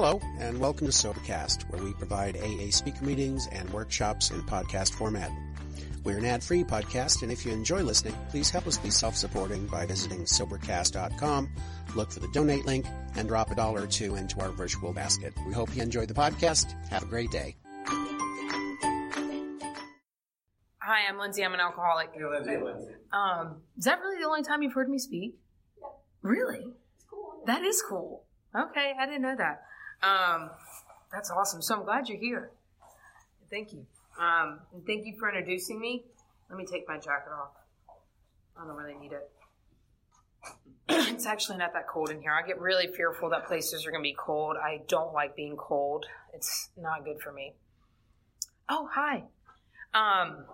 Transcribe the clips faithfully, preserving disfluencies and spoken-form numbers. Hello, and welcome to SoberCast, where we provide A A speaker meetings and workshops in podcast format. We're an ad-free podcast, and if you enjoy listening, please help us be self-supporting by visiting SoberCast dot com, look for the donate link, and drop a dollar or two into our virtual basket. We hope you enjoyed the podcast. Have a great day. Hi, I'm Lindsay. I'm an alcoholic. Hey, Lindsay. Hey, Lindsay. Um, is that really the only time you've heard me speak? Yeah. Really? It's cool. That is cool. Okay, I didn't know that. Um, that's awesome. So I'm glad you're here. Thank you. Um, and thank you for introducing me. Let me take my jacket off. I don't really need it. It's actually not that cold in here. I get really fearful that places are going to be cold. I don't like being cold. It's not good for me. Oh, hi. Um,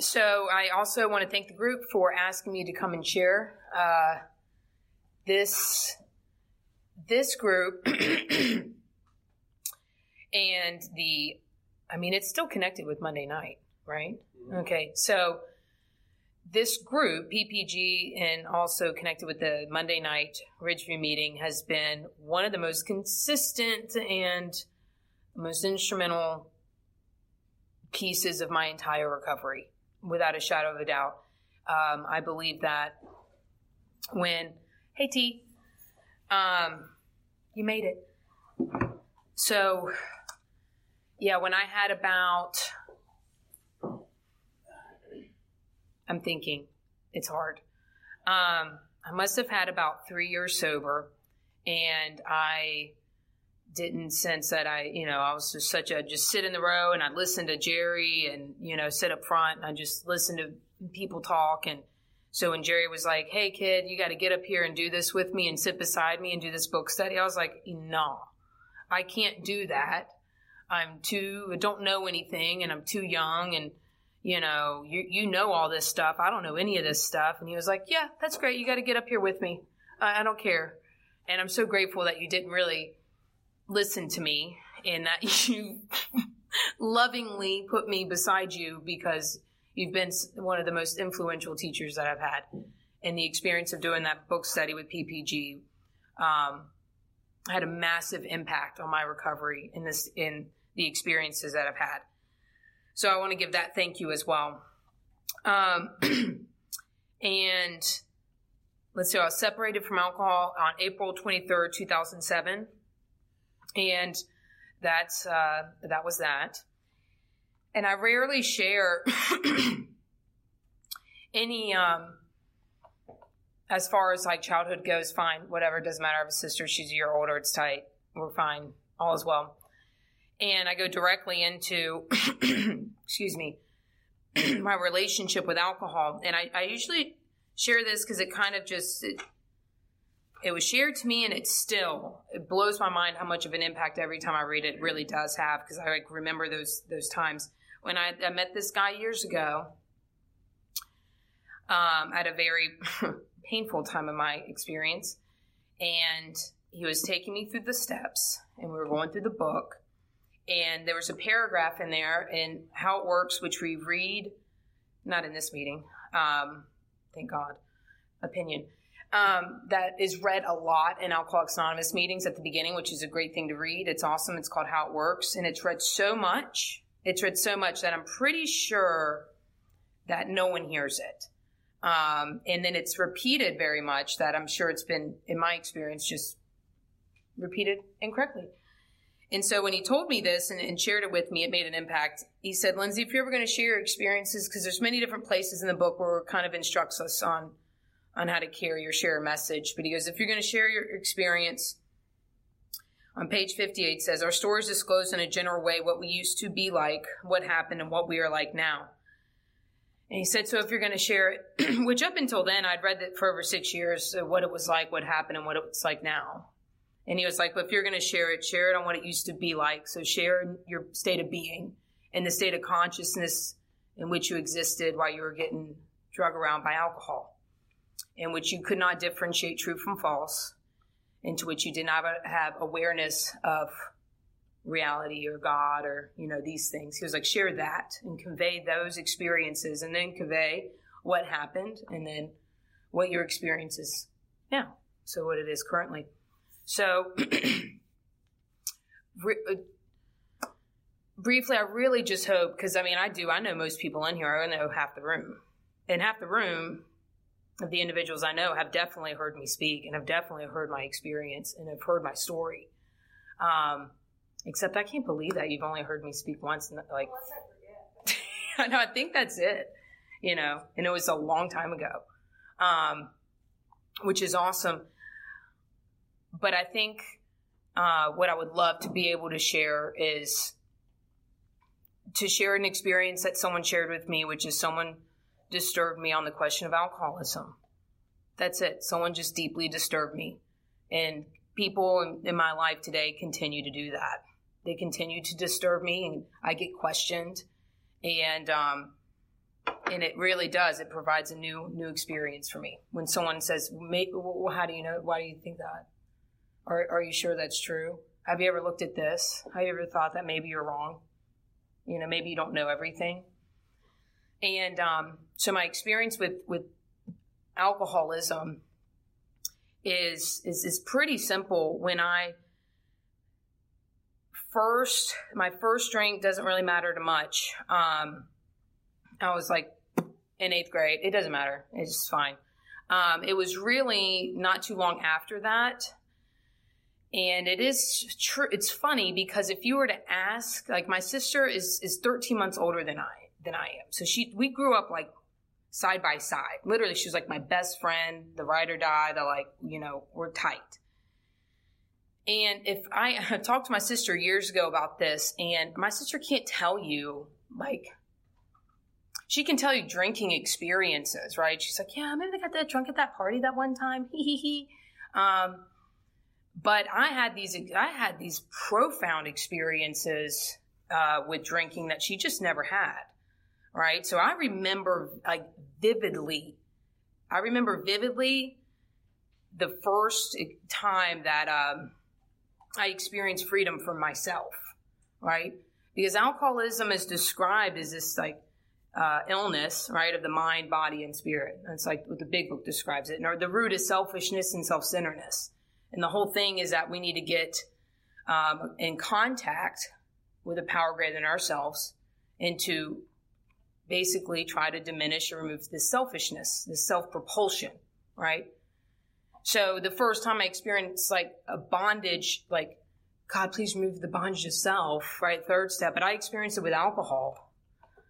so I also want to thank the group for asking me to come and share. Uh, this... This group and the, I mean, it's still connected with Monday night, right? Mm-hmm. Okay. So this group, P P G, and also connected with the Monday night Ridgeview meeting, has been one of the most consistent and most instrumental pieces of my entire recovery, without a shadow of a doubt. Um, I believe that when, hey, T, Um, you made it. So, yeah, when I had about, I'm thinking, it's hard. Um, I must have had about three years sober, and I didn't sense that I, you know, I was just such a, just sit in the row, and I'd listen to Jerry and, you know, sit up front, and I just listened to people talk, and so when Jerry was like, hey, kid, you got to get up here and do this with me and sit beside me and do this book study, I was like, no, I can't do that. I'm too, I don't know anything, and I'm too young, and, you know, you you know all this stuff. I don't know any of this stuff. And he was like, yeah, that's great. You got to get up here with me. I, I don't care. And I'm so grateful that you didn't really listen to me and that you lovingly put me beside you, because you've been one of the most influential teachers that I've had. And the experience of doing that book study with P P G um, had a massive impact on my recovery in this, in the experiences that I've had. So I want to give that thank you as well. Um, and let's see, I was separated from alcohol on April twenty-third, two thousand seven. And that's, uh, that was that. And I rarely share any, um, as far as like childhood goes, fine, whatever, it doesn't matter. I have a sister, she's a year older, it's tight, we're fine, all is well. And I go directly into, excuse me, my relationship with alcohol. And I, I usually share this because it kind of just, it, it was shared to me, and it still, it blows my mind how much of an impact every time I read it, it really does have, because I like remember those, those times. When I, I met this guy years ago, um, at a very painful time of my experience, and he was taking me through the steps, and we were going through the book, and there was a paragraph in there in How It Works, which we read, not in this meeting, um, thank God, opinion, um, that is read a lot in Alcoholics Anonymous meetings at the beginning, which is a great thing to read. It's awesome. It's called How It Works, and it's read so much. It's read so much that I'm pretty sure that no one hears it. Um, and then it's repeated very much that I'm sure it's been, in my experience, just repeated incorrectly. And so when he told me this and, and shared it with me, it made an impact. He said, Lindsay, if you're ever going to share your experiences, because there's many different places in the book where it kind of instructs us on, on how to carry or share a message. But he goes, if you're going to share your experience, on page fifty-eight says, our stories disclose in a general way what we used to be like, what happened, and what we are like now. And he said, so if you're going to share it, which up until then, I'd read that for over six years, so what it was like, what happened, and what it's like now. And he was like, but if you're going to share it, share it on what it used to be like. So share your state of being and the state of consciousness in which you existed while you were getting drug around by alcohol, in which you could not differentiate true from false, into which you did not have awareness of reality or God or, you know, these things. He was like, share that and convey those experiences, and then convey what happened and then what your experience is now. So what it is currently. So re- briefly, I really just hope, because I mean, I do, I know most people in here, I know half the room. And half the room of the individuals I know have definitely heard me speak and have definitely heard my experience and have heard my story. Um, except I can't believe that you've only heard me speak once. And like, I know, I think that's it, you know, and it was a long time ago, um, which is awesome. But I think uh, what I would love to be able to share is to share an experience that someone shared with me, which is someone disturbed me on the question of alcoholism. That's it. Someone just deeply disturbed me. And people in, in my life today continue to do that. They continue to disturb me, and I get questioned. And um, and it really does. It provides a new new experience for me. When someone says, well, how do you know? Why do you think that? Are, are you sure that's true? Have you ever looked at this? Have you ever thought that maybe you're wrong? You know, maybe you don't know everything. And um, so my experience with, with alcoholism is, is is pretty simple. When I first, my first drink doesn't really matter to much. Um, I was like in eighth grade. It doesn't matter. It's just fine. Um, it was really not too long after that. And it is true. It's funny because if you were to ask, like my sister is, is thirteen months older than I, than I am. So she, we grew up like side by side. Literally, she was like my best friend, the ride or die, the like, you know, we're tight. And if I, I talked to my sister years ago about this, and my sister can't tell you, like, she can tell you drinking experiences, right? She's like, yeah, maybe I got that drunk at that party that one time. Hee hee hee. Um, But I had these, I had these profound experiences, uh, with drinking that she just never had. Right. So I remember like vividly, I remember vividly the first time that, um, I experienced freedom for myself. Right. Because alcoholism is described as this like, uh, illness, right, of the mind, body, and spirit. That's like what the Big Book describes it. And the root is selfishness and self-centeredness. And the whole thing is that we need to get um, in contact with a power greater than ourselves and to basically try to diminish or remove this selfishness, this self-propulsion, right? So the first time I experienced like a bondage, like, God, please remove the bondage of self, right? Third step. But I experienced it with alcohol,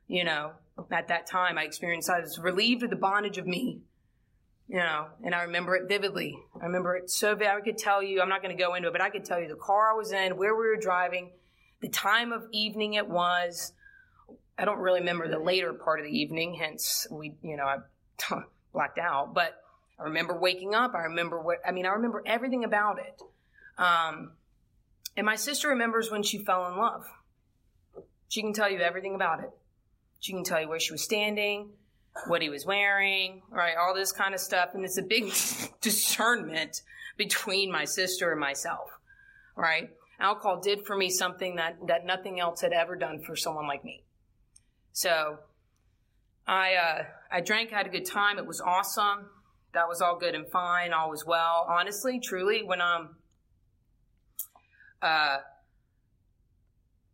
you know, at that time. I experienced, I was relieved of the bondage of me. You know, and I remember it vividly. I remember it so vividly. I could tell you, I'm not going to go into it, but I could tell you the car I was in, where we were driving, the time of evening it was. I don't really remember the later part of the evening, hence we, you know, I blacked out. But I remember waking up. I remember what, I mean, I remember everything about it. Um, and my sister remembers when she fell in love. She can tell you everything about it. She can tell you where she was standing, what he was wearing, right? All this kind of stuff. And it's a big discernment between my sister and myself, right? Alcohol did for me something that, that nothing else had ever done for someone like me. So I, uh, I drank, had a good time. It was awesome. That was all good and fine. All was well. Honestly, truly, when, um, uh,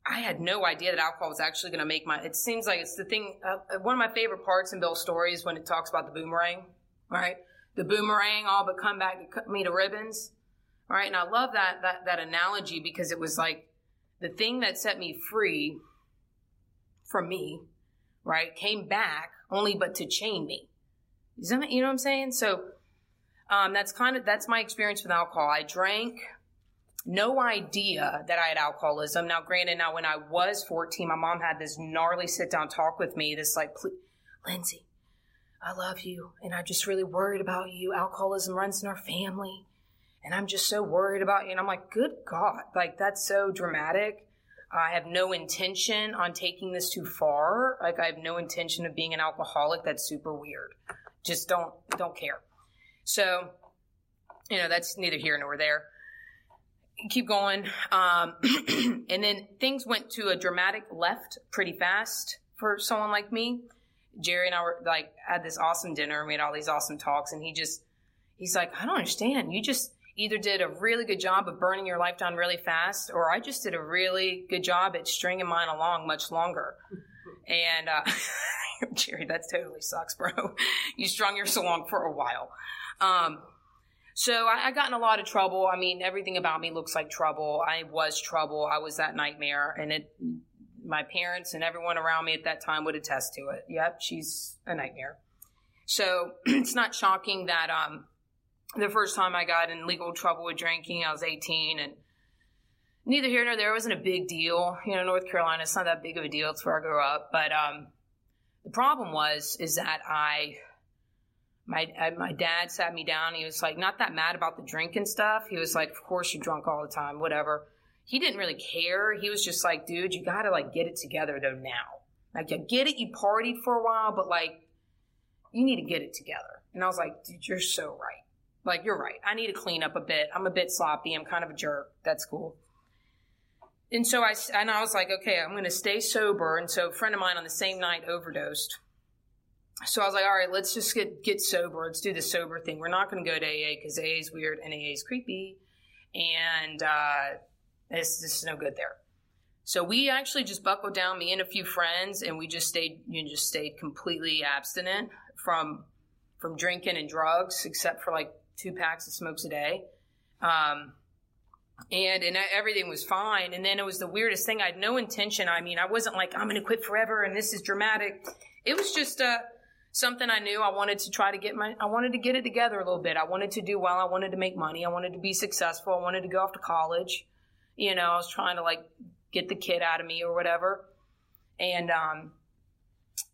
I had no idea that alcohol was actually going to make my, it seems like it's the thing, uh, one of my favorite parts in Bill's story is when it talks about the boomerang, right? The boomerang all but come back to cut me to ribbons, right? And I love that, that, that analogy because it was like the thing that set me free from me, right? Came back only but to chain me. Is that, you know what I'm saying? So, um, that's kind of, that's my experience with alcohol. I drank. No idea that I had alcoholism. Now, granted, now when I was fourteen, my mom had this gnarly sit-down talk with me. This like, Lindsay, I love you, and I'm just really worried about you. Alcoholism runs in our family, and I'm just so worried about you. And I'm like, good God, like that's so dramatic. I have no intention on taking this too far. Like I have no intention of being an alcoholic. That's super weird. Just don't, don't care. So, you know, that's neither here nor there. Keep going. Um, and then things went to a dramatic left pretty fast for someone like me. Jerry and I were like, had this awesome dinner and we had all these awesome talks. And he just, he's like, I don't understand. You just, either did a really good job of burning your life down really fast, or I just did a really good job at stringing mine along much longer. And, uh, Jerry, that totally sucks, bro. You strung yours along for a while. Um, so I, I got in a lot of trouble. I mean, everything about me looks like trouble. I was trouble. I was that nightmare. And it, my parents and everyone around me at that time would attest to it. Yep, she's a nightmare. So it's not shocking that, um, the first time I got in legal trouble with drinking, I was eighteen, and neither here nor there, it wasn't a big deal. You know, North Carolina, it's not that big of a deal. It's where I grew up. But um, the problem was is that I, my my dad sat me down. He was like, not that mad about the drinking stuff. He was like, of course you're drunk all the time, whatever. He didn't really care. He was just like, dude, you got to, like, get it together, though, now. Like, I get it, you partied for a while, but, like, you need to get it together. And I was like, dude, you're so right. Like, you're right. I need to clean up a bit. I'm a bit sloppy. I'm kind of a jerk. That's cool. And so I, and I was like, okay, I'm going to stay sober. And so a friend of mine on the same night overdosed. So I was like, all right, let's just get, get sober. Let's do the sober thing. We're not going to go to A A because A A is weird and A A is creepy. And uh, this, this is no good there. So we actually just buckled down, me and a few friends, and we just stayed, you know, just stayed completely abstinent from, from drinking and drugs, except for like two packs of smokes a day. Um, and, and I, everything was fine. And then it was the weirdest thing. I had no intention. I mean, I wasn't like, I'm going to quit forever. And this is dramatic. It was just, uh, something I knew I wanted to try to get my, I wanted to get it together a little bit. I wanted to do well. I wanted to make money. I wanted to be successful. I wanted to go off to college. You know, I was trying to like get the kid out of me or whatever. And, um,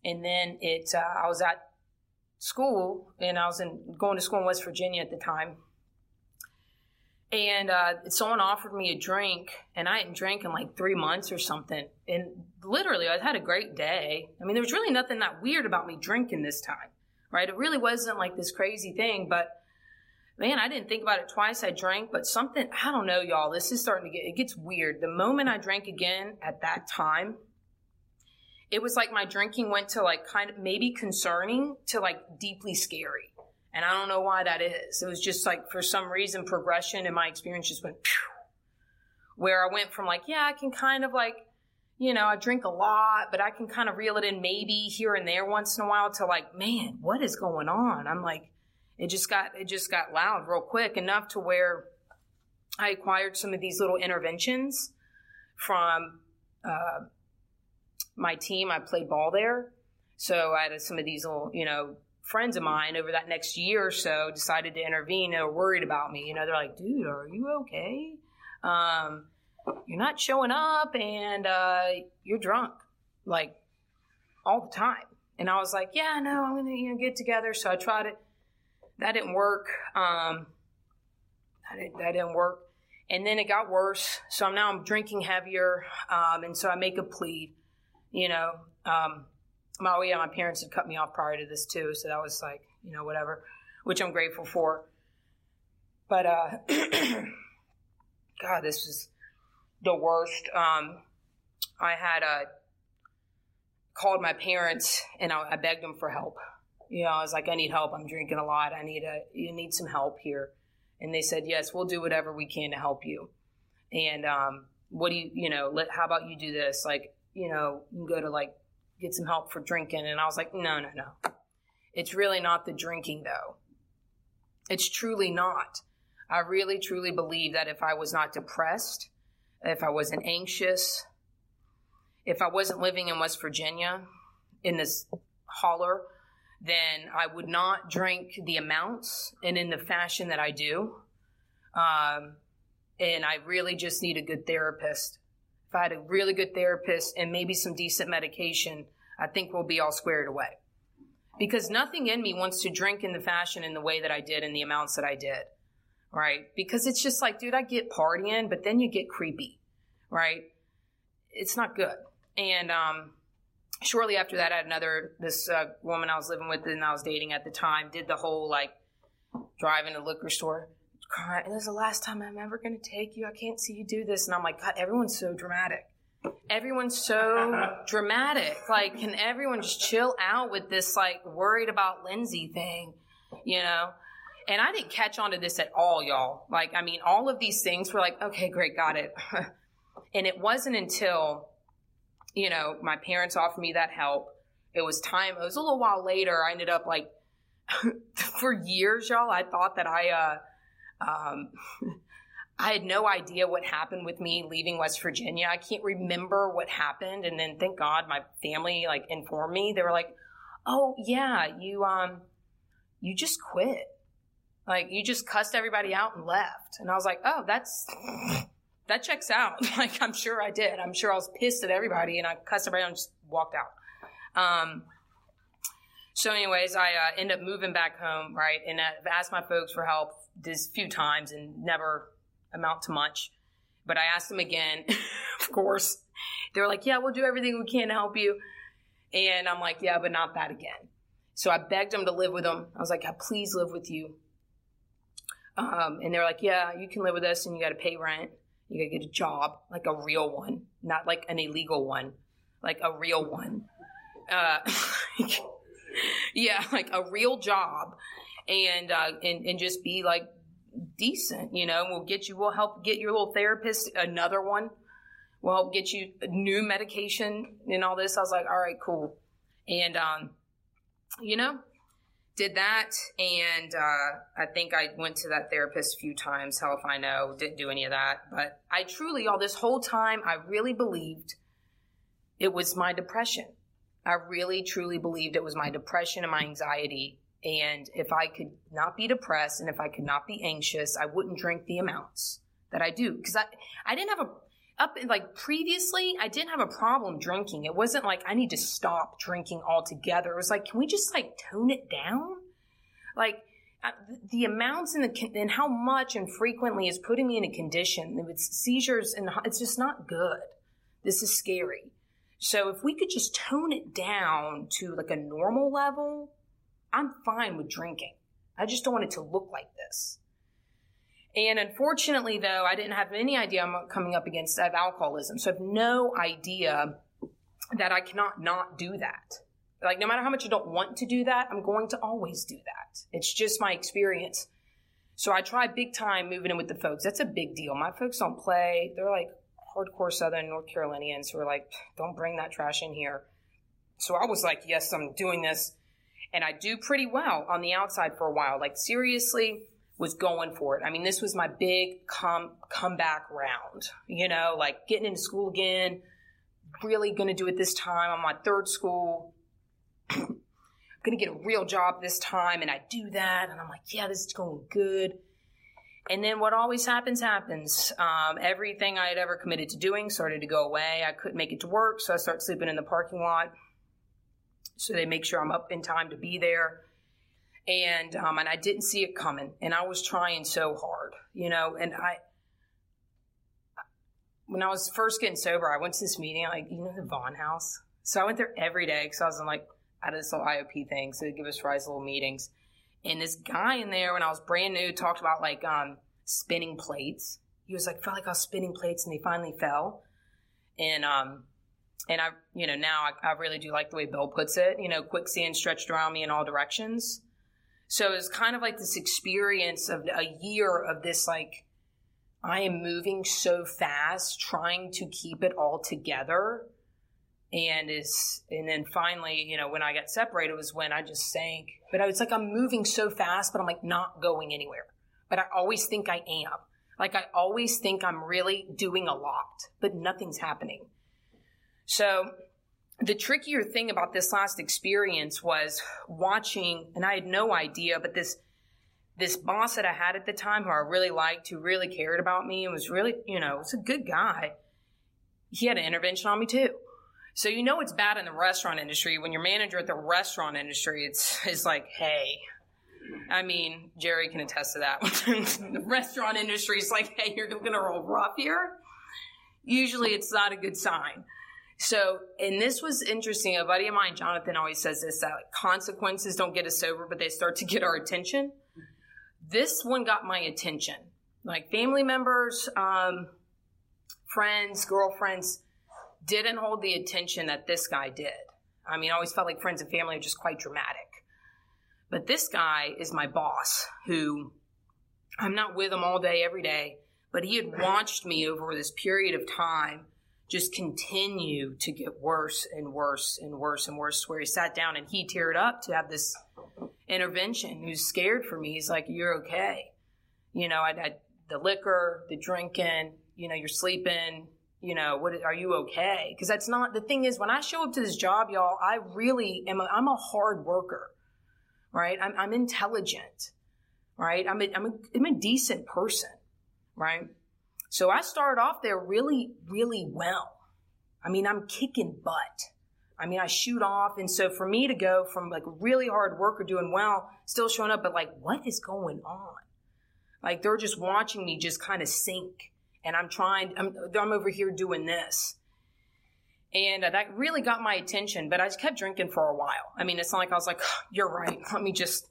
and then it, uh, I was at school, and I was in going to school in West Virginia at the time, and uh, someone offered me a drink, and I hadn't drank in like three months or something, and literally I had a great day. I mean, there was really nothing that weird about me drinking this time, right? It really wasn't like this crazy thing, but man, I didn't think about it twice. I drank, but something, I don't know, y'all, this is starting to get, it gets weird. The moment I drank again at that time, it was like my drinking went to like kind of maybe concerning to like deeply scary. And I don't know why that is. It was just like for some reason progression in my experience just went pew, where I went from like, yeah, I can kind of like, you know, I drink a lot, but I can kind of reel it in maybe here and there once in a while to like, man, what is going on? I'm like, it just got, it just got loud real quick enough to where I acquired some of these little interventions from, uh, my team. I played ball there. So I had some of these little, you know, friends of mine over that next year or so decided to intervene. They were worried about me. You know, they're like, dude, are you okay? Um, you're not showing up, and uh, you're drunk, like, all the time. And I was like, yeah, no, I'm going to, you know, get together. So I tried it. That didn't work. Um, that didn't, that didn't work. And then it got worse. So I'm now I'm drinking heavier. Um, and so I make a plea. You know, um, my, yeah, my parents had cut me off prior to this too. So that was like, you know, whatever, which I'm grateful for. But, uh, God, this is the worst. Um, I had, uh, called my parents, and I, I begged them for help. You know, I was like, I need help. I'm drinking a lot. I need a, you need some help here. And they said, yes, we'll do whatever we can to help you. And, um, what do you, you know, let, how about you do this? Like, you know, you can go to like get some help for drinking. And I was like, no, no, no. It's really not the drinking though. It's truly not. I really, truly believe that if I was not depressed, if I wasn't anxious, if I wasn't living in West Virginia in this holler, then I would not drink the amounts and in the fashion that I do. Um, and I really just need a good therapist. If I had a really good therapist and maybe some decent medication, I think we'll be all squared away. Because nothing in me wants to drink in the fashion in the way that I did and the amounts that I did, right? Because it's just like, dude, I get partying, but then you get creepy, right? It's not good. And um, shortly after that, I had another, this uh, woman I was living with and I was dating at the time, did the whole, like, driving to the liquor store. God, this is the last time I'm ever going to take you. I can't see you do this. And I'm like, God, everyone's so dramatic. Everyone's so dramatic. Like, can everyone just chill out with this, like, worried about Lindsay thing, you know? And I didn't catch on to this at all, y'all. Like, I mean, all of these things were like, okay, great, got it. And it wasn't until, you know, my parents offered me that help. It was time. It was a little while later. I ended up like, for years, y'all, I thought that I, uh, um, I had no idea what happened with me leaving West Virginia. I can't remember what happened. And then thank God my family like informed me. They were like, oh yeah, you, um, you just quit. Like you just cussed everybody out and left. And I was like, oh, that's, that checks out. Like, I'm sure I did. I'm sure I was pissed at everybody and I cussed everybody out and just walked out. Um, so anyways, I uh, end up moving back home, right? And I've asked my folks for help this few times and never amount to much. But I asked them again, of course. They were like, yeah, we'll do everything we can to help you. And I'm like, yeah, but not that again. So I begged them to live with them. I was like, yeah, please live with you. Um, and they were like, yeah, you can live with us and you got to pay rent. You got to get a job, like a real one, not like an illegal one, like a real one. Uh, yeah, like a real job and, uh, and, and just be like decent, you know, we'll get you, we'll help get your little therapist, another one. We'll help get you new medication and all this. I was like, all right, cool. And, um, you know, did that. And, uh, I think I went to that therapist a few times. Hell if I know, didn't do any of that, but I truly, all this whole time, I really believed it was my depression. I really, truly believed it was my depression and my anxiety. And if I could not be depressed and if I could not be anxious, I wouldn't drink the amounts that I do. Because I, I didn't have a, up like previously, I didn't have a problem drinking. It wasn't like I need to stop drinking altogether. It was like, can we just like tone it down? Like I, the amounts and, the, and how much and frequently is putting me in a condition with seizures and it's just not good. This is scary. So if we could just tone it down to like a normal level, I'm fine with drinking. I just don't want it to look like this. And unfortunately, though, I didn't have any idea I'm coming up against I have alcoholism. So I have no idea that I cannot not do that. Like no matter how much I don't want to do that, I'm going to always do that. It's just my experience. So I try big time moving in with the folks. That's a big deal. My folks don't play. They're like hardcore Southern North Carolinians who were like, don't bring that trash in here. So I was like, yes, I'm doing this. And I do pretty well on the outside for a while. Like seriously was going for it. I mean, this was my big come comeback round, you know, like getting into school again, really going to do it this time. I'm on my third school, going to get a real job this time. And I do that. And I'm like, yeah, this is going good. And then what always happens, happens. Um, everything I had ever committed to doing started to go away. I couldn't make it to work, so I started sleeping in the parking lot. So they make sure I'm up in time to be there. And um, and I didn't see it coming. And I was trying so hard, you know. And I, when I was first getting sober, I went to this meeting, like, you know, the Vaughn house? So I went there every day because I was in, like, out of this little I O P thing. So they give us rise little meetings. And this guy in there, when I was brand new, talked about like um, spinning plates. He was like, felt like I was spinning plates, and they finally fell. And um, and I, you know, now I, I really do like the way Bill puts it. You know, quicksand stretched around me in all directions. So it was kind of like this experience of a year of this, like, I am moving so fast, trying to keep it all together, and is and then finally, you know, when I got separated was when I just sank. But I was like, I'm moving so fast, but I'm like not going anywhere. But I always think I am. Like I always think I'm really doing a lot, but nothing's happening. So the trickier thing about this last experience was watching, and I had no idea, but this this boss that I had at the time who I really liked, who really cared about me and was really, you know, was a good guy. He had an intervention on me too. So you know it's bad in the restaurant industry. When your manager at the restaurant industry, it's it's like, hey. I mean, Jerry can attest to that. The restaurant industry is like, hey, you're going to roll rough here. Usually it's not a good sign. So, and this was interesting. A buddy of mine, Jonathan, always says this, that like, consequences don't get us sober, but they start to get our attention. This one got my attention. Like family members, um, friends, girlfriends, didn't hold the attention that this guy did. I mean, I always felt like friends and family are just quite dramatic. But this guy is my boss, who I'm not with him all day, every day, but he had watched me over this period of time just continue to get worse and worse and worse and worse, where he sat down and he teared up to have this intervention. He was scared for me. He's like, you're okay. You know, I, I, the liquor, the drinking, you know, you're sleeping, you know, what are you okay? Because that's not, the thing is, when I show up to this job, y'all, I really am, a, I'm a hard worker, right? I'm, I'm intelligent, right? I'm a, I'm, a, I'm a decent person, right? So I started off there really, really well. I mean, I'm kicking butt. I mean, I shoot off. And so for me to go from like really hard worker doing well, still showing up, but like, what is going on? Like they're just watching me just kind of sink. And I'm trying, I'm, I'm over here doing this. And that really got my attention, but I just kept drinking for a while. I mean, it's not like I was like, you're right. Let me just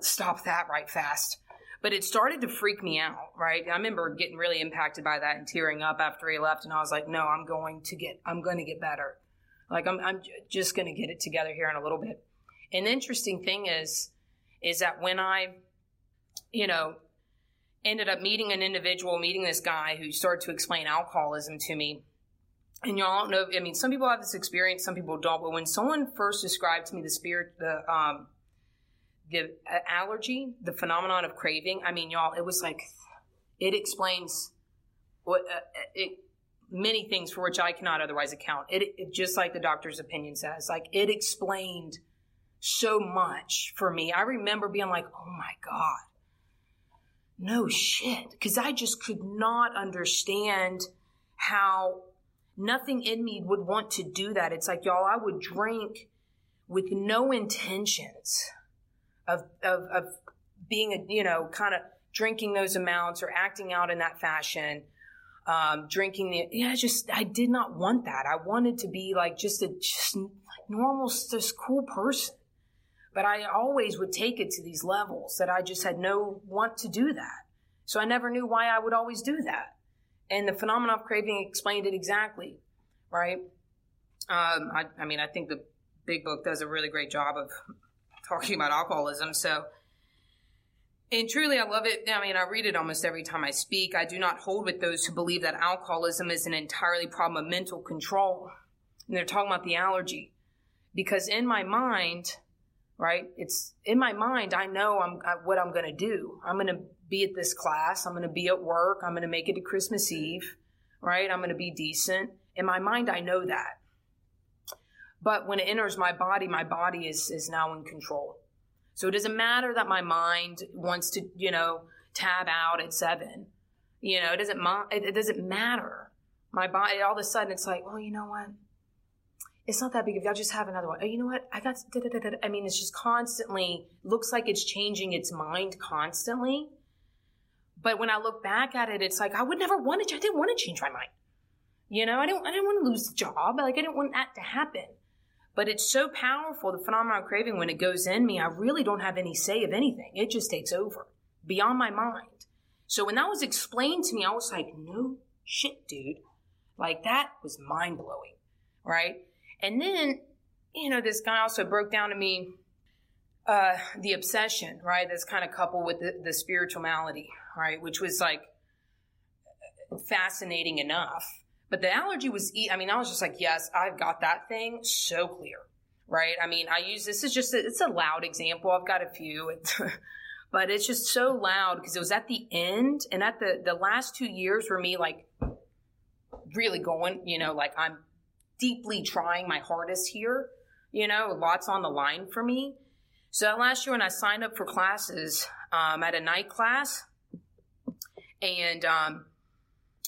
stop that right fast. But it started to freak me out, right? I remember getting really impacted by that and tearing up after he left. And I was like, no, I'm going to get, I'm going to get better. Like I'm, I'm just going to get it together here in a little bit. And the interesting thing is, is that when I, you know, ended up meeting an individual, meeting this guy who started to explain alcoholism to me. And y'all don't know, I mean, some people have this experience, some people don't. But when someone first described to me the spirit, the, um, the allergy, the phenomenon of craving, I mean, y'all, it was like, it explains what uh, it, many things for which I cannot otherwise account. It, it just like the doctor's opinion says, like it explained so much for me. I remember being like, oh my God, no shit. Because I just could not understand how nothing in me would want to do that. It's like, y'all, I would drink with no intentions Of, of, of being, a, you know, kind of drinking those amounts or acting out in that fashion, um, drinking the, yeah, just, I did not want that. I wanted to be like just a just normal, just cool person. But I always would take it to these levels that I just had no want to do that. So I never knew why I would always do that. And the phenomenon of craving explained it exactly, right? Um, I, I mean, I think the Big Book does a really great job of talking about alcoholism. So, and truly, I love it. I mean, I read it almost every time I speak. I do not hold with those who believe that alcoholism is an entirely problem of mental control. And they're talking about the allergy, because in my mind, right, it's in my mind, I know I'm I, what I'm going to do. I'm going to be at this class. I'm going to be at work. I'm going to make it to Christmas Eve, right? I'm going to be decent. In my mind, I know that. But when it enters my body, my body is, is now in control. So it doesn't matter that my mind wants to, you know, tab out at seven. You know, it doesn't it doesn't matter. My body, all of a sudden, it's like, well, you know what? It's not that big of a deal. I'll just have another one. Oh, you know what? I got, da, da, da, da. I mean, it's just constantly, looks like it's changing its mind constantly. But when I look back at it, it's like, I would never want to, I didn't want to change my mind. You know, I didn't, I didn't want to lose the job. Like, I didn't want that to happen. But it's so powerful, the phenomenon of craving, when it goes in me, I really don't have any say of anything. It just takes over beyond my mind. So when that was explained to me, I was like, no shit, dude. Like that was mind blowing. Right. And then, you know, this guy also broke down to me, uh, the obsession, right? That's kind of coupled with the, the spiritual malady, right? Which was like fascinating enough. But the allergy was, I mean, I was just like, yes, I've got that thing so clear, right? I mean, I use, this is just, a, it's a loud example. I've got a few, it's, but it's just so loud because it was at the end and at the, the last two years were me like really going, you know, like I'm deeply trying my hardest here, you know, lots on the line for me. So that last year when I signed up for classes, um, at a night class and, um,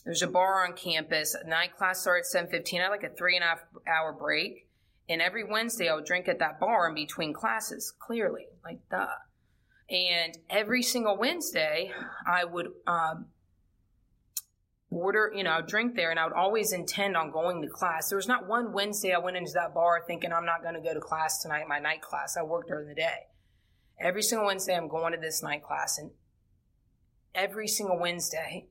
there's a bar on campus. Night class started at seven fifteen. I had like a three and a half hour break. And every Wednesday I would drink at that bar in between classes, clearly. Like, duh. And every single Wednesday I would um, order, you know, I would drink there and I would always intend on going to class. There was not one Wednesday I went into that bar thinking I'm not going to go to class tonight, my night class. I worked during the day. Every single Wednesday I'm going to this night class. And every single Wednesday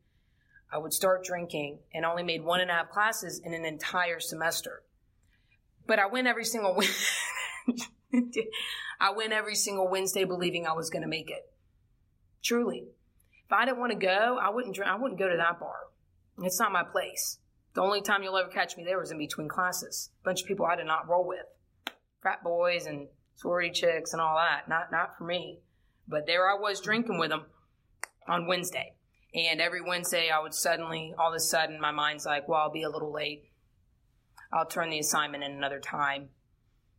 I would start drinking and only made one and a half classes in an entire semester. But I went every single Wednesday. I went every single Wednesday believing I was going to make it. Truly. If I didn't want to go, I wouldn't drink, I wouldn't go to that bar. It's not my place. The only time you'll ever catch me there was in between classes. A bunch of people I did not roll with. Frat boys and sorority chicks and all that. Not, not for me. But there I was drinking with them on Wednesday. And every Wednesday I would suddenly, all of a sudden, my mind's like, well, I'll be a little late. I'll turn the assignment in another time.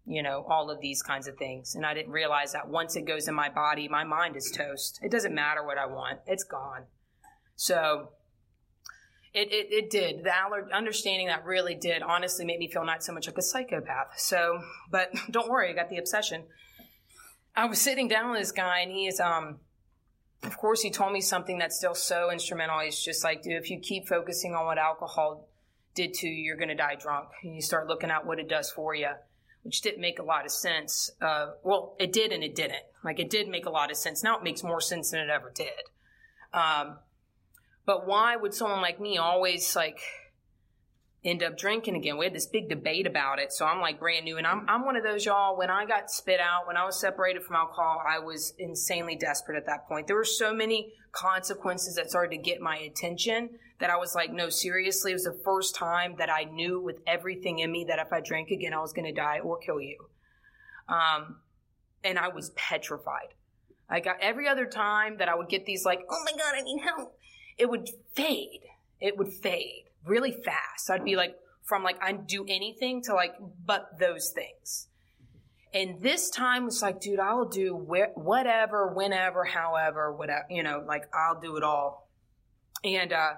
You know, all of these kinds of things. And I didn't realize that once it goes in my body, my mind is toast. It doesn't matter what I want. It's gone. So it it, it did. The understanding that really did honestly make me feel not so much like a psychopath. So, but don't worry, I got the obsession. I was sitting down with this guy and he is, um, of course, he told me something that's still so instrumental. He's just like, dude, if you keep focusing on what alcohol did to you, you're going to die drunk. And you start looking at what it does for you. Which didn't make a lot of sense. Uh, well, it did and it didn't. Like, it did make a lot of sense. Now it makes more sense than it ever did. Um, but why would someone like me always, like, end up drinking again? We had this big debate about it, so I'm, like, brand new. And I'm I'm one of those, y'all, when I got spit out, when I was separated from alcohol, I was insanely desperate at that point. There were so many consequences that started to get my attention that I was like, no, seriously, it was the first time that I knew with everything in me that if I drank again, I was going to die or kill you. Um, and I was petrified. I got every other time that I would get these like, oh my God, I need help. It would fade. It would fade really fast. I'd be like, from like, I'd do anything to like, but those things. And this time was like, dude, I'll do wh- whatever, whenever, however, whatever, you know, like I'll do it all. And, uh,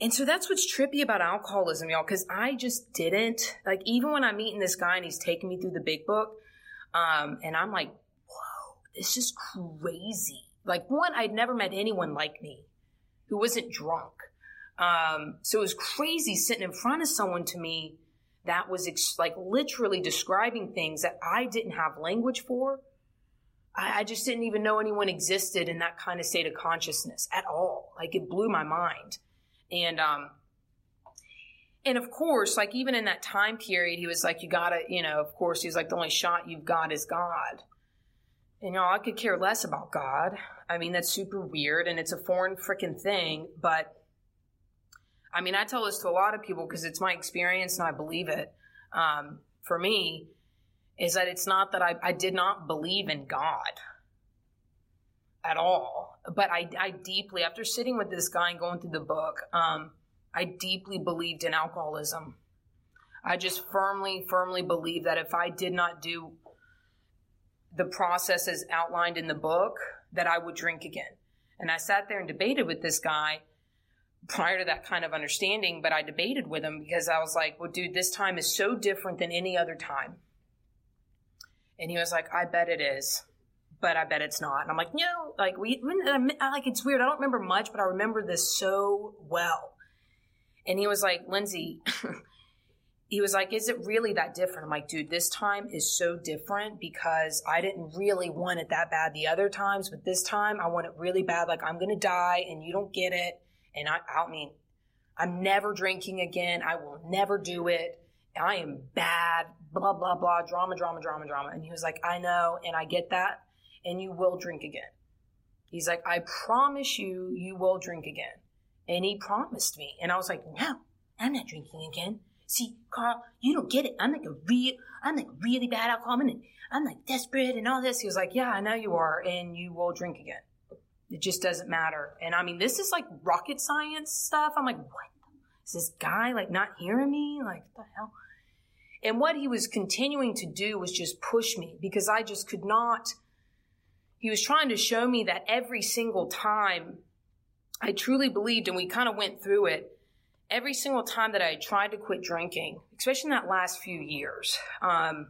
And so that's what's trippy about alcoholism, y'all, because I just didn't, like, even when I'm meeting this guy and he's taking me through the big book, um, and I'm like, whoa, this is crazy. Like, one, I'd never met anyone like me who wasn't drunk. Um, so it was crazy sitting in front of someone to me that was, ex- like, literally describing things that I didn't have language for. I, I just didn't even know anyone existed in that kind of state of consciousness at all. Like, it blew my mind. And, um, and of course, like even in that time period, he was like, you gotta, you know, of course, he was like, the only shot you've got is God. And y'all, I could care less about God. I mean, that's super weird and it's a foreign freaking thing. But I mean, I tell this to a lot of people because it's my experience and I believe it. Um, for me is that it's not that I, I did not believe in God at all. But I, I deeply, after sitting with this guy and going through the book, um, I deeply believed in alcoholism. I just firmly, firmly believe that if I did not do the processes outlined in the book, that I would drink again. And I sat there and debated with this guy prior to that kind of understanding, but I debated with him because I was like, well, dude, this time is so different than any other time. And he was like, I bet it is. But I bet it's not. And I'm like, no, like we, I like it's weird. I don't remember much, but I remember this so well. And he was like, Lindsay, he was like, is it really that different? I'm like, dude, this time is so different because I didn't really want it that bad the other times, but this time I want it really bad. Like I'm going to die and you don't get it. And I, I mean, I'm never drinking again. I will never do it. I am bad, blah, blah, blah, drama, drama, drama, drama. And he was like, I know. And I get that. And you will drink again. He's like, I promise you, you will drink again. And he promised me. And I was like, no, I'm not drinking again. See, Carl, you don't get it. I'm like a real, I'm like really bad alcohol. And I'm like desperate and all this. He was like, yeah, I know you are. And you will drink again. It just doesn't matter. And I mean, this is like rocket science stuff. I'm like, what? Is this guy like not hearing me? Like, what the hell? And what he was continuing to do was just push me because I just could not. He was trying to show me that every single time I truly believed, and we kind of went through it, every single time that I tried to quit drinking, especially in that last few years. Um,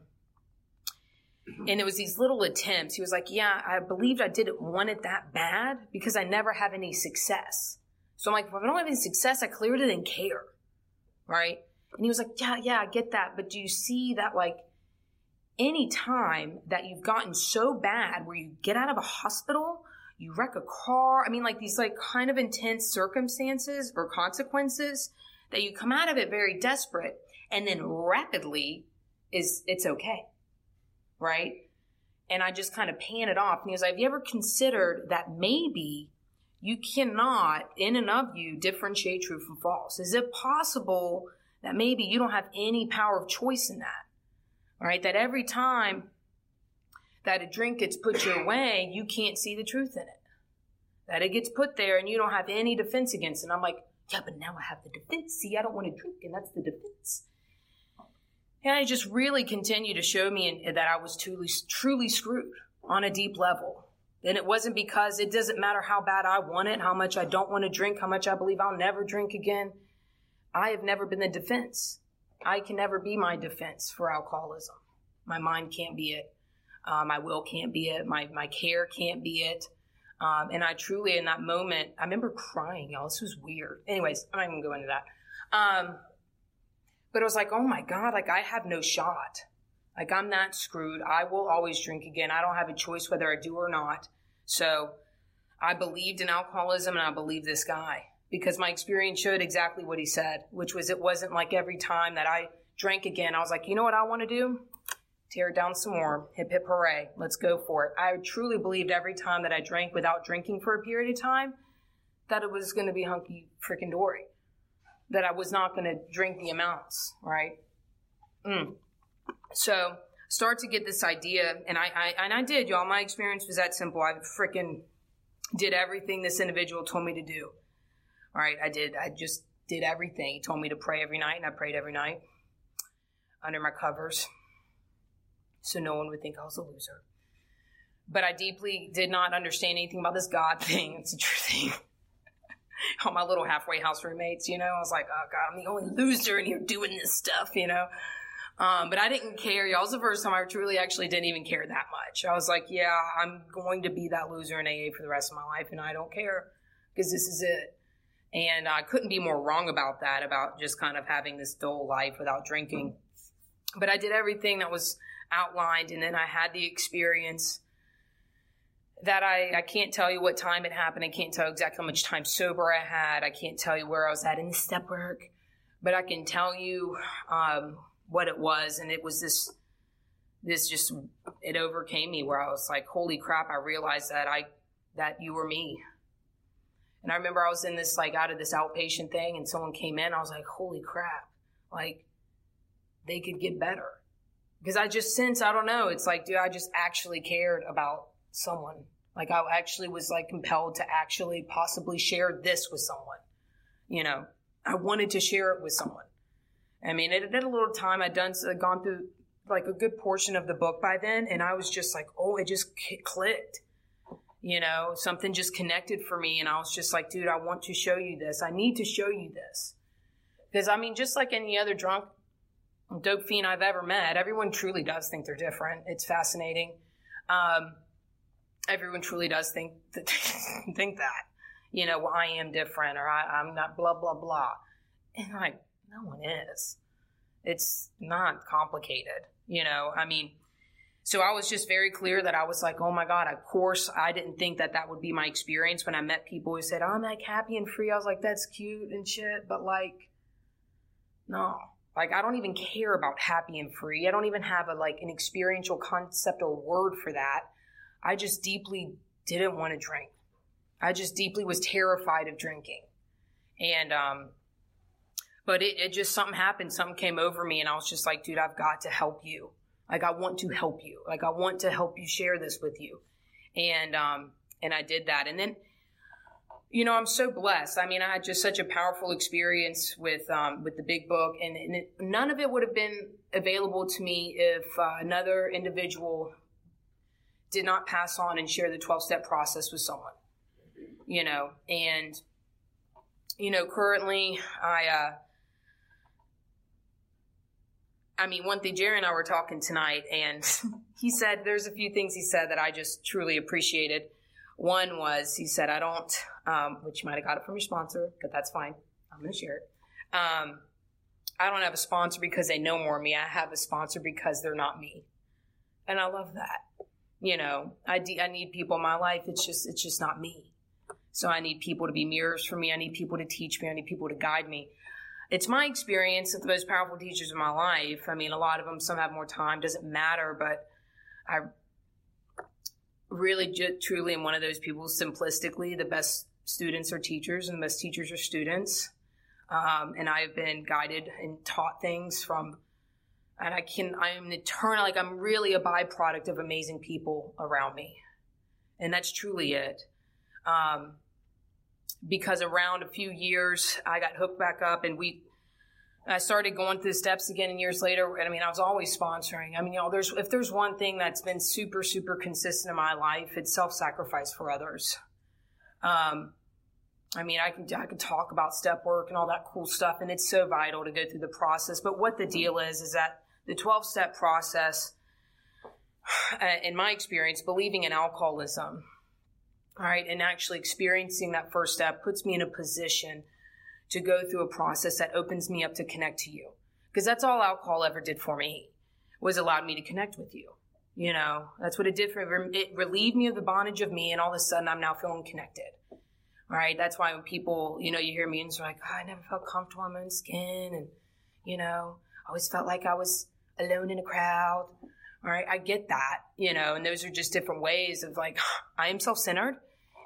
and it was these little attempts. He was like, yeah, I believed I didn't want it that bad because I never have any success. So I'm like, if I don't have any success, I clearly didn't care. Right? And he was like, yeah, yeah, I get that. But do you see that like, any time that you've gotten so bad where you get out of a hospital, you wreck a car, I mean, like these like kind of intense circumstances or consequences that you come out of it very desperate and then rapidly is it's okay. right? And I just kind of pan it off. And he was like, have you ever considered that maybe you cannot, in and of you, differentiate true from false? Is it possible that maybe you don't have any power of choice in that, right? That every time that a drink gets put your way, you can't see the truth in it. That it gets put there and you don't have any defense against it. And I'm like, yeah, but now I have the defense. See, I don't want to drink, and that's the defense. And it just really continued to show me that I was truly, truly screwed on a deep level. And it wasn't because it doesn't matter how bad I want it, how much I don't want to drink, how much I believe I'll never drink again. I have never been the defense. I can never be my defense for alcoholism. My mind can't be it. Uh, my will can't be it. My, my care can't be it. Um, and I truly, in that moment, I remember crying, y'all. This was weird. Anyways, I'm not even going into that. Um, but I was like, oh my God, like I have no shot. Like I'm not screwed. I will always drink again. I don't have a choice whether I do or not. So I believed in alcoholism and I believed this guy because my experience showed exactly what he said, which was it wasn't like every time that I drank again, I was like, you know what I want to do? Tear it down some more. Hip, hip, hooray. Let's go for it. I truly believed every time that I drank without drinking for a period of time that it was going to be hunky freaking dory, that I was not going to drink the amounts, right? Mm. So start to get this idea, and I, I and I did, y'all. My experience was that simple. I freaking did everything this individual told me to do. All right, I did. I just did everything. He told me to pray every night, and I prayed every night under my covers so no one would think I was a loser. But I deeply did not understand anything about this God thing. It's a true thing. All my little halfway house roommates, you know, I was like, oh, God, I'm the only loser in here doing this stuff, you know. Um, but I didn't care. Y'all, it was the first time I truly actually didn't even care that much. I was like, yeah, I'm going to be that loser in A A for the rest of my life, and I don't care because this is it. And I couldn't be more wrong about that, about just kind of having this dull life without drinking. But I did everything that was outlined, and then I had the experience that I, I can't tell you what time it happened. I can't tell you exactly how much time sober I had. I can't tell you where I was at in the step work. But I can tell you um, – what it was. And it was this, this just, it overcame me where I was like, holy crap. I realized that I, that you were me. And I remember I was in this, like out of this outpatient thing and someone came in, I was like, holy crap. Like they could get better because I just sense, I don't know. It's like, dude, I just actually cared about someone. Like I actually was like compelled to actually possibly share this with someone, you know, I wanted to share it with someone. I mean, it did a little time. I'd done, I'd gone through like a good portion of the book by then. And I was just like, oh, it just clicked, you know, something just connected for me. And I was just like, dude, I want to show you this. I need to show you this. Because I mean, just like any other drunk dope fiend I've ever met, everyone truly does think they're different. It's fascinating. Um, everyone truly does think, that, think that, you know, well, I am different or I, I'm not blah, blah, blah. And like, no one is. It's not complicated, you know? I mean, so I was just very clear that I was like, oh my God, of course, I didn't think that that would be my experience when I met people who said, oh, I'm like happy and free. I was like, that's cute and shit. But like, no, like, I don't even care about happy and free. I don't even have a, like an experiential concept or word for that. I just deeply didn't want to drink. I just deeply was terrified of drinking. And, um, But it, it just, something happened, something came over me and I was just like, dude, I've got to help you. Like, I want to help you. Like, I want to help you share this with you. And, um, and I did that. And then, you know, I'm so blessed. I mean, I had just such a powerful experience with, um, with the Big Book and, and it, none of it would have been available to me if uh, another individual did not pass on and share the twelve step process with someone, you know, and, you know, currently I, uh, I mean, one thing, Jerry and I were talking tonight, and he said there's a few things he said that I just truly appreciated. One was he said, I don't, um, which you might have got it from your sponsor, but that's fine. I'm going to share it. Um, I don't have a sponsor because they know more of me. I have a sponsor because they're not me. And I love that. You know, I, de- I need people in my life. It's just, it's just not me. So I need people to be mirrors for me. I need people to teach me. I need people to guide me. It's my experience that the most powerful teachers in my life. I mean, a lot of them, some have more time, doesn't matter. But I really just, truly am one of those people, simplistically, the best students are teachers and the best teachers are students. Um, and I've been guided and taught things from, and I can, I'm eternal, like I'm really a byproduct of amazing people around me. And that's truly it. Um, because around a few years, I got hooked back up and we, I started going through the steps again, and years later, and I mean, I was always sponsoring. I mean, you know, there's, if there's one thing that's been super, super consistent in my life, it's self-sacrifice for others. Um, I mean, I can, I can talk about step work and all that cool stuff, and it's so vital to go through the process. But what the deal is, is that the twelve-step process, in my experience, believing in alcoholism, all right, and actually experiencing that first step puts me in a position to go through a process that opens me up to connect to you. Because that's all alcohol ever did for me, was allowed me to connect with you. You know, that's what it did for me. It relieved me of the bondage of me, and all of a sudden I'm now feeling connected. All right, that's why when people, you know, you hear me and they're like, oh, I never felt comfortable in my own skin. And, you know, I always felt like I was alone in a crowd. All right, I get that, you know, and those are just different ways of like, I am self-centered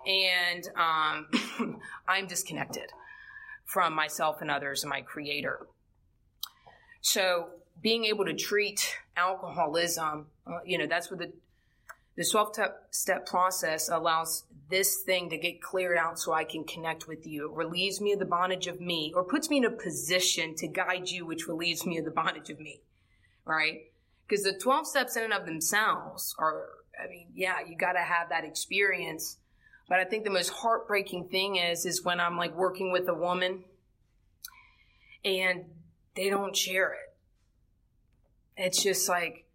and um, I'm disconnected from myself and others and my creator. So being able to treat alcoholism, uh, you know, that's what the, the twelve-step process allows this thing to get cleared out so I can connect with you. It relieves me of the bondage of me, or puts me in a position to guide you, which relieves me of the bondage of me, right? Because the twelve steps in and of themselves are, I mean, yeah, you got to have that experience. But I think the most heartbreaking thing is, is when I'm like working with a woman and they don't share it. It's just like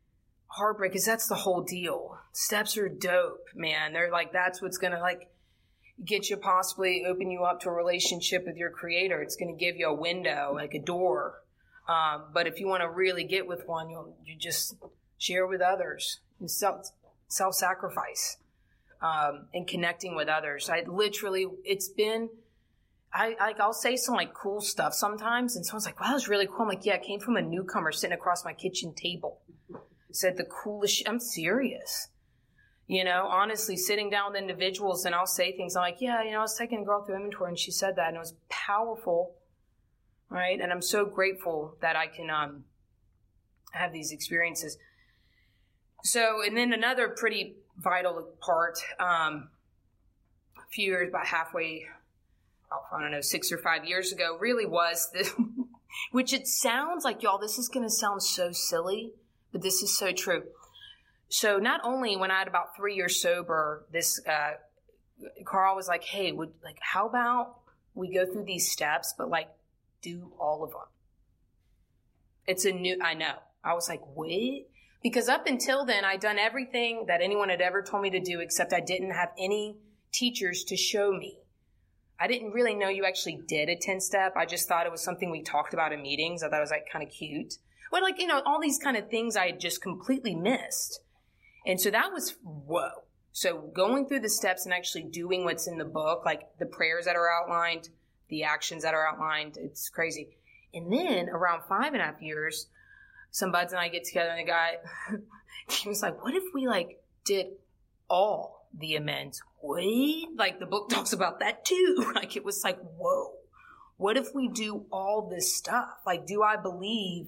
heartbreak, because that's the whole deal. Steps are dope, man. They're like, that's what's going to like get you, possibly open you up to a relationship with your creator. It's going to give you a window, like a door. Um, but if you want to really get with one, you'll, you just share with others and self, self-sacrifice, um, and connecting with others. I literally, it's been, I, like, I'll say some like cool stuff sometimes. And someone's like, wow, that was really cool. I'm like, yeah, it came from a newcomer sitting across my kitchen table. Said the coolest shit. I'm serious. You know, honestly, sitting down with individuals, and I'll say things. I'm like, yeah, you know, I was taking a girl through inventory and she said that, and it was powerful. Right. And I'm so grateful that I can um, have these experiences. So, and then another pretty vital part, um, a few years, about halfway, I don't know, six or five years ago, really was this, which it sounds like, y'all, this is going to sound so silly, but this is so true. So not only when I had about three years sober, this, uh, Carl was like, hey, would like, how about we go through these steps, but like, do all of them. It's a new, I know. I was like, wait, because up until then, I'd done everything that anyone had ever told me to do, except I didn't have any teachers to show me. I didn't really know you actually did a ten step. I just thought it was something we talked about in meetings. I thought it was like kind of cute. Well, like, you know, all these kind of things I had just completely missed. And so that was, whoa. So going through the steps and actually doing what's in the book, like the prayers that are outlined, the actions that are outlined, it's crazy. And then around five and a half years, some buds and I get together, and a guy, he was like, what if we like did all the amends? Wait, like the book talks about that too. Like it was like, whoa, what if we do all this stuff? Like, do I believe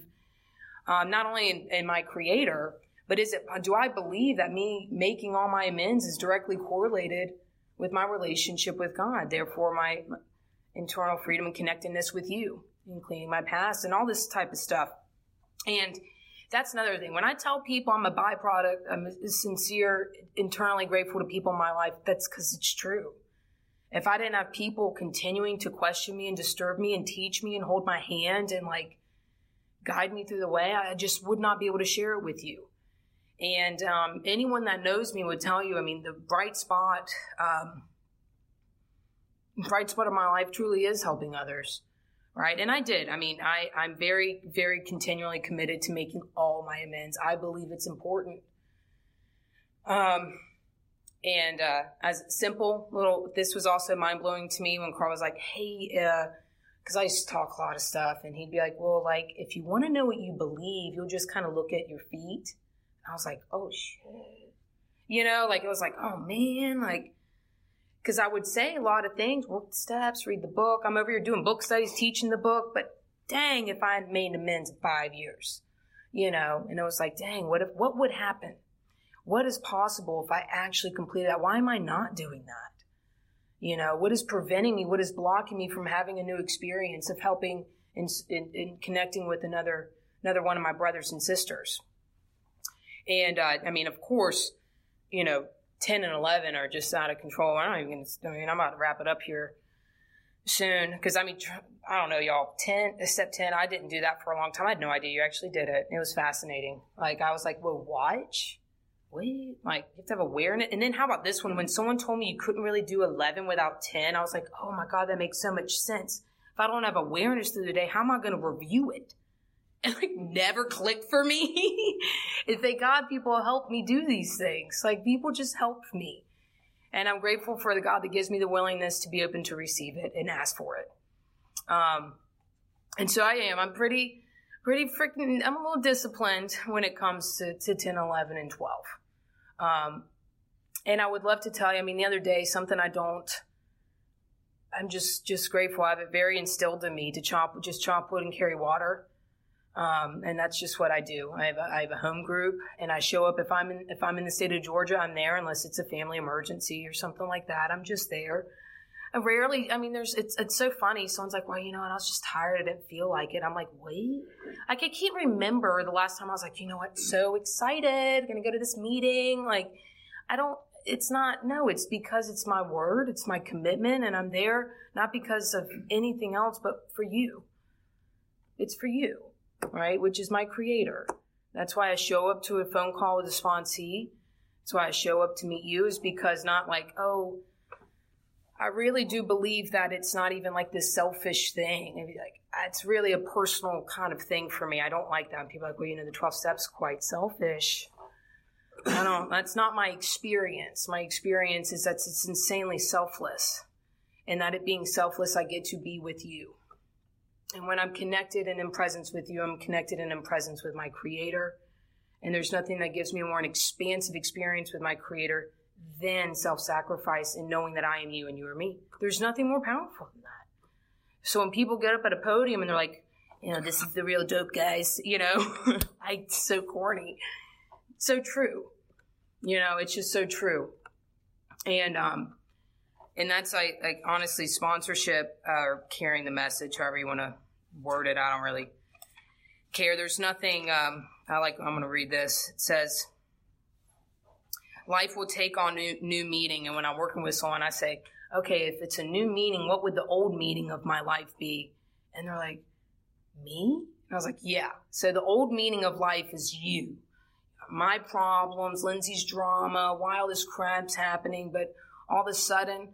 um, not only in, in my creator, but is it, do I believe that me making all my amends is directly correlated with my relationship with God? Therefore my, my internal freedom and connectedness with you, including my past and all this type of stuff. And that's another thing. When I tell people I'm a byproduct, I'm sincere, internally grateful to people in my life, that's because it's true. If I didn't have people continuing to question me and disturb me and teach me and hold my hand and like guide me through the way, I just would not be able to share it with you. And um, anyone that knows me would tell you, I mean, the bright spot, um, bright spot of my life truly is helping others, right? And I did. I mean, I, I'm very, very continually committed to making all my amends. I believe it's important. Um, and uh, as simple little, this was also mind-blowing to me when Carl was like, hey, because uh, I used to talk a lot of stuff, and he'd be like, well, like, if you want to know what you believe, you'll just kind of look at your feet. I was like, oh, shit. You know, like, it was like, oh, man, like, because I would say a lot of things, work the steps, read the book. I'm over here doing book studies, teaching the book. But dang, if I had made amends in five years, you know, and it was like, dang, what if, what would happen? What is possible if I actually completed that? Why am I not doing that? You know, what is preventing me? What is blocking me from having a new experience of helping and in, in, in connecting with another another one of my brothers and sisters? And uh, I mean, of course, you know, ten and eleven are just out of control. I don't even, I mean, I'm about to wrap it up here soon. Cause I mean, I don't know y'all, ten, step ten, I didn't do that for a long time. I had no idea you actually did it. It was fascinating. Like I was like, well, watch, wait, like you have to have awareness. And then how about this one? When someone told me you couldn't really do eleven without ten, I was like, oh my God, that makes so much sense. If I don't have awareness through the day, how am I going to review it? And like never clicked for me. And thank God people helped me do these things. Like people just helped me. And I'm grateful for the God that gives me the willingness to be open to receive it and ask for it. Um, and so I am, I'm pretty, pretty freaking, I'm a little disciplined when it comes to, to ten, eleven, and twelve. Um, and I would love to tell you, I mean, the other day, something I don't, I'm just, just grateful. I have it very instilled in me to chop, just chop wood and carry water. Um, and that's just what I do. I have a, I have a home group and I show up if I'm in, if I'm in the state of Georgia, I'm there unless it's a family emergency or something like that. I'm just there. I rarely, I mean, there's, it's, it's so funny. Someone's like, well, you know what? I was just tired. I didn't feel like it. I'm like, wait, like, I can't remember the last time I was like, you know what? So excited. Going to go to this meeting. Like, I don't, it's not, no, it's because it's my word. It's my commitment. And I'm there not because of anything else, but for you. It's for you. Right, which is my creator. That's why I show up to a phone call with a sponsee. That's why I show up to meet you, is because not like, oh, I really do believe that it's not even like this selfish thing. It'd be like, it's really a personal kind of thing for me. I don't like that. And people are like, well, you know, the twelve steps quite selfish. I don't, that's not my experience. My experience is that it's insanely selfless, and that it being selfless, I get to be with you. And when I'm connected and in presence with you, I'm connected and in presence with my creator. And there's nothing that gives me more an expansive experience with my creator than self-sacrifice and knowing that I am you and you are me. There's nothing more powerful than that. So when people get up at a podium and they're like, you know, this is the real dope, guys, you know, I so corny. It's so true. You know, it's just so true. And, um, And that's like, like honestly, sponsorship uh, or carrying the message, however you want to word it. I don't really care. There's nothing. Um, I like. I'm going to read this. It says, "Life will take on new, new meaning." And when I'm working with someone, I say, "Okay, if it's a new meaning, what would the old meaning of my life be?" And they're like, "Me?" And I was like, "Yeah." So the old meaning of life is you, my problems, Lindsay's drama, wildest crap's happening, but all of a sudden,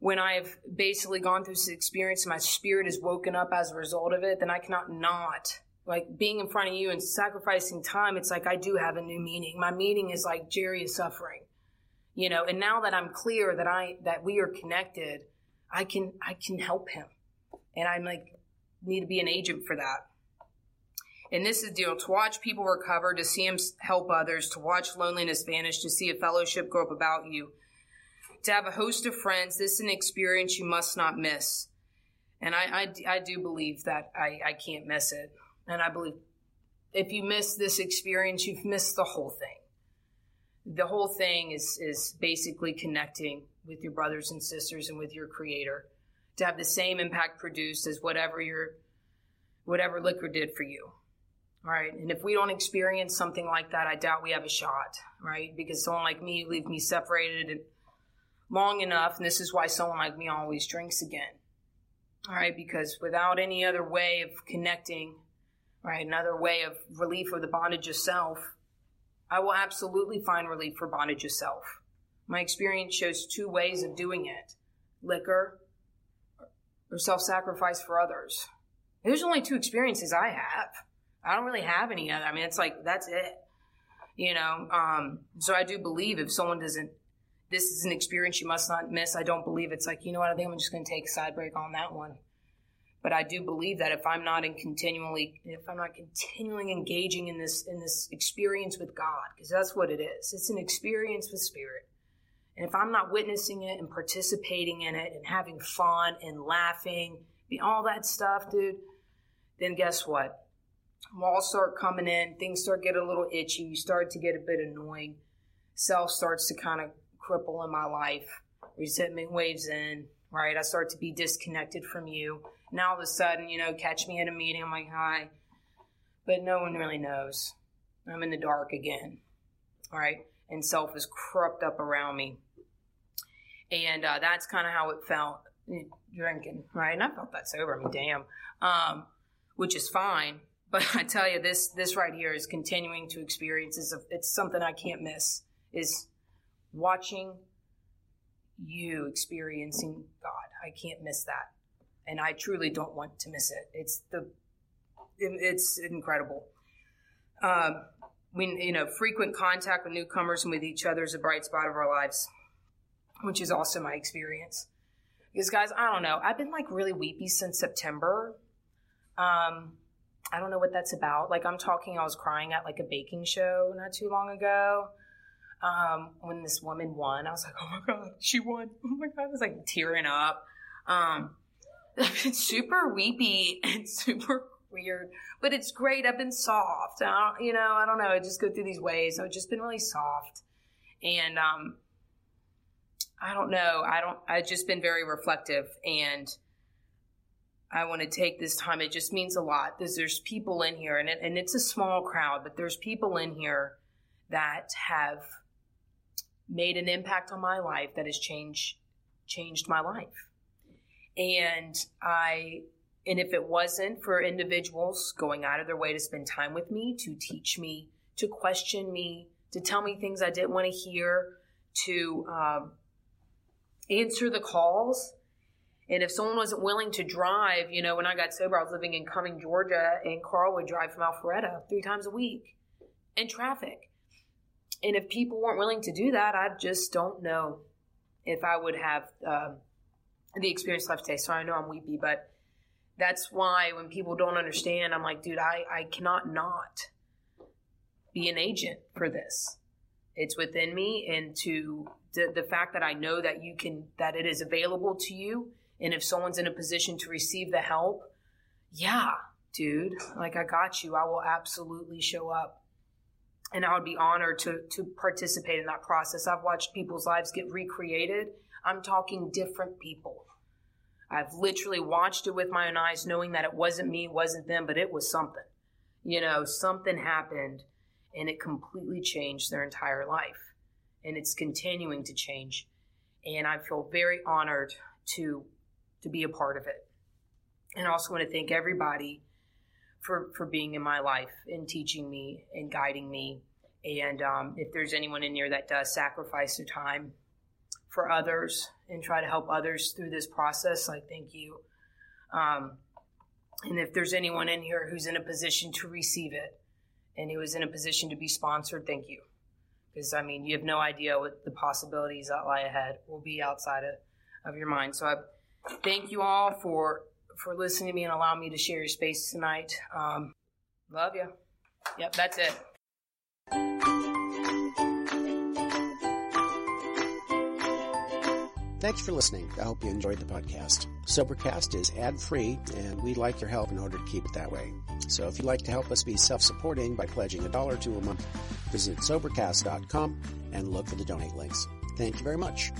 when I have basically gone through this experience and my spirit is woken up as a result of it, then I cannot not, like being in front of you and sacrificing time, it's like I do have a new meaning. My meaning is like Jerry is suffering, you know, and now that I'm clear that I, that we are connected, I can, I can help him. And I'm like, need to be an agent for that. And this is the deal, to watch people recover, to see them help others, to watch loneliness vanish, to see a fellowship grow up about you, to have a host of friends. This is an experience you must not miss. And I, I, I do believe that I, I can't miss it. And I believe if you miss this experience, you've missed the whole thing. The whole thing is, is basically connecting with your brothers and sisters and with your creator to have the same impact produced as whatever your, whatever liquor did for you. Right. And if we don't experience something like that, I doubt we have a shot. Right. Because someone like me, you leave me separated and long enough, and this is why someone like me always drinks again, all right, because without any other way of connecting, right, another way of relief of the bondage of self, I will absolutely find relief for bondage of self. My experience shows two ways of doing it, liquor or self-sacrifice for others. There's only two experiences I have. I don't really have any other. I mean, it's like, that's it, you know. Um, so I do believe if someone doesn't, this is an experience you must not miss, I don't believe it's like, you know what, I think I'm just going to take a side break on that one. But I do believe that if I'm not in continually, if I'm not continually engaging in this in this experience with God, because that's what it is. It's an experience with Spirit. And if I'm not witnessing it and participating in it and having fun and laughing, all that stuff, dude, then guess what? Walls start coming in. Things start getting a little itchy. You start to get a bit annoying. Self starts to kind of cripple in my life. Resentment waves in, right? I start to be disconnected from you. Now all of a sudden, you know, catch me at a meeting. I'm like, hi. But no one really knows. I'm in the dark again, all right? And self is crept up around me. And uh, that's kind of how it felt drinking, right? And I felt that sober. I mean, damn. Um, which is fine. But I tell you, this this right here is continuing to experience. It's, a, it's something I can't miss, is watching you experiencing God. I can't miss that. And I truly don't want to miss it. It's the it, it's incredible. Um, we, you know, frequent contact with newcomers and with each other is a bright spot of our lives, which is also my experience. Because, guys, I don't know. I've been, like, really weepy since September. Um, I don't know what that's about. Like, I'm talking, I was crying at, like, a baking show not too long ago um, when this woman won. I was like, oh, my God, she won. Oh, my God. I was, like, tearing up. Um, it's super weepy and super weird. But it's great. I've been soft. I don't, you know, I don't know. I just go through these waves. I've just been really soft. And, um. I don't know. I don't, I've just been very reflective, and I want to take this time. It just means a lot. There's, there's people in here, and it, and it's a small crowd, but there's people in here that have made an impact on my life that has changed, changed my life. And I, and if it wasn't for individuals going out of their way to spend time with me, to teach me, to question me, to tell me things I didn't want to hear, to, um, answer the calls. And if someone wasn't willing to drive, you know, when I got sober, I was living in Cumming, Georgia, and Carl would drive from Alpharetta three times a week in traffic. And if people weren't willing to do that, I just don't know if I would have um, the experience left today. So I know I'm weepy, but that's why when people don't understand, I'm like, dude, I, I cannot not be an agent for this. It's within me, and to the, the fact that I know that you can, that it is available to you. And if someone's in a position to receive the help, yeah, dude, like I got you. I will absolutely show up, and I would be honored to, to participate in that process. I've watched people's lives get recreated. I'm talking different people. I've literally watched it with my own eyes, knowing that it wasn't me, wasn't them, but it was something, you know, something happened. And it completely changed their entire life. And it's continuing to change. And I feel very honored to to be a part of it. And I also want to thank everybody for, for being in my life and teaching me and guiding me. And um, if there's anyone in here that does sacrifice their time for others and try to help others through this process, like, thank you. Um, and if there's anyone in here who's in a position to receive it, and he was in a position to be sponsored, thank you. Because, I mean, you have no idea what the possibilities that lie ahead will be outside of, of your mind. So I thank you all for for listening to me and allowing me to share your space tonight. Um, love you. Yep, that's it. Thanks for listening. I hope you enjoyed the podcast. SoberCast is ad-free, and we'd like your help in order to keep it that way. So if you'd like to help us be self-supporting by pledging a dollar to a month, visit SoberCast dot com and look for the donate links. Thank you very much.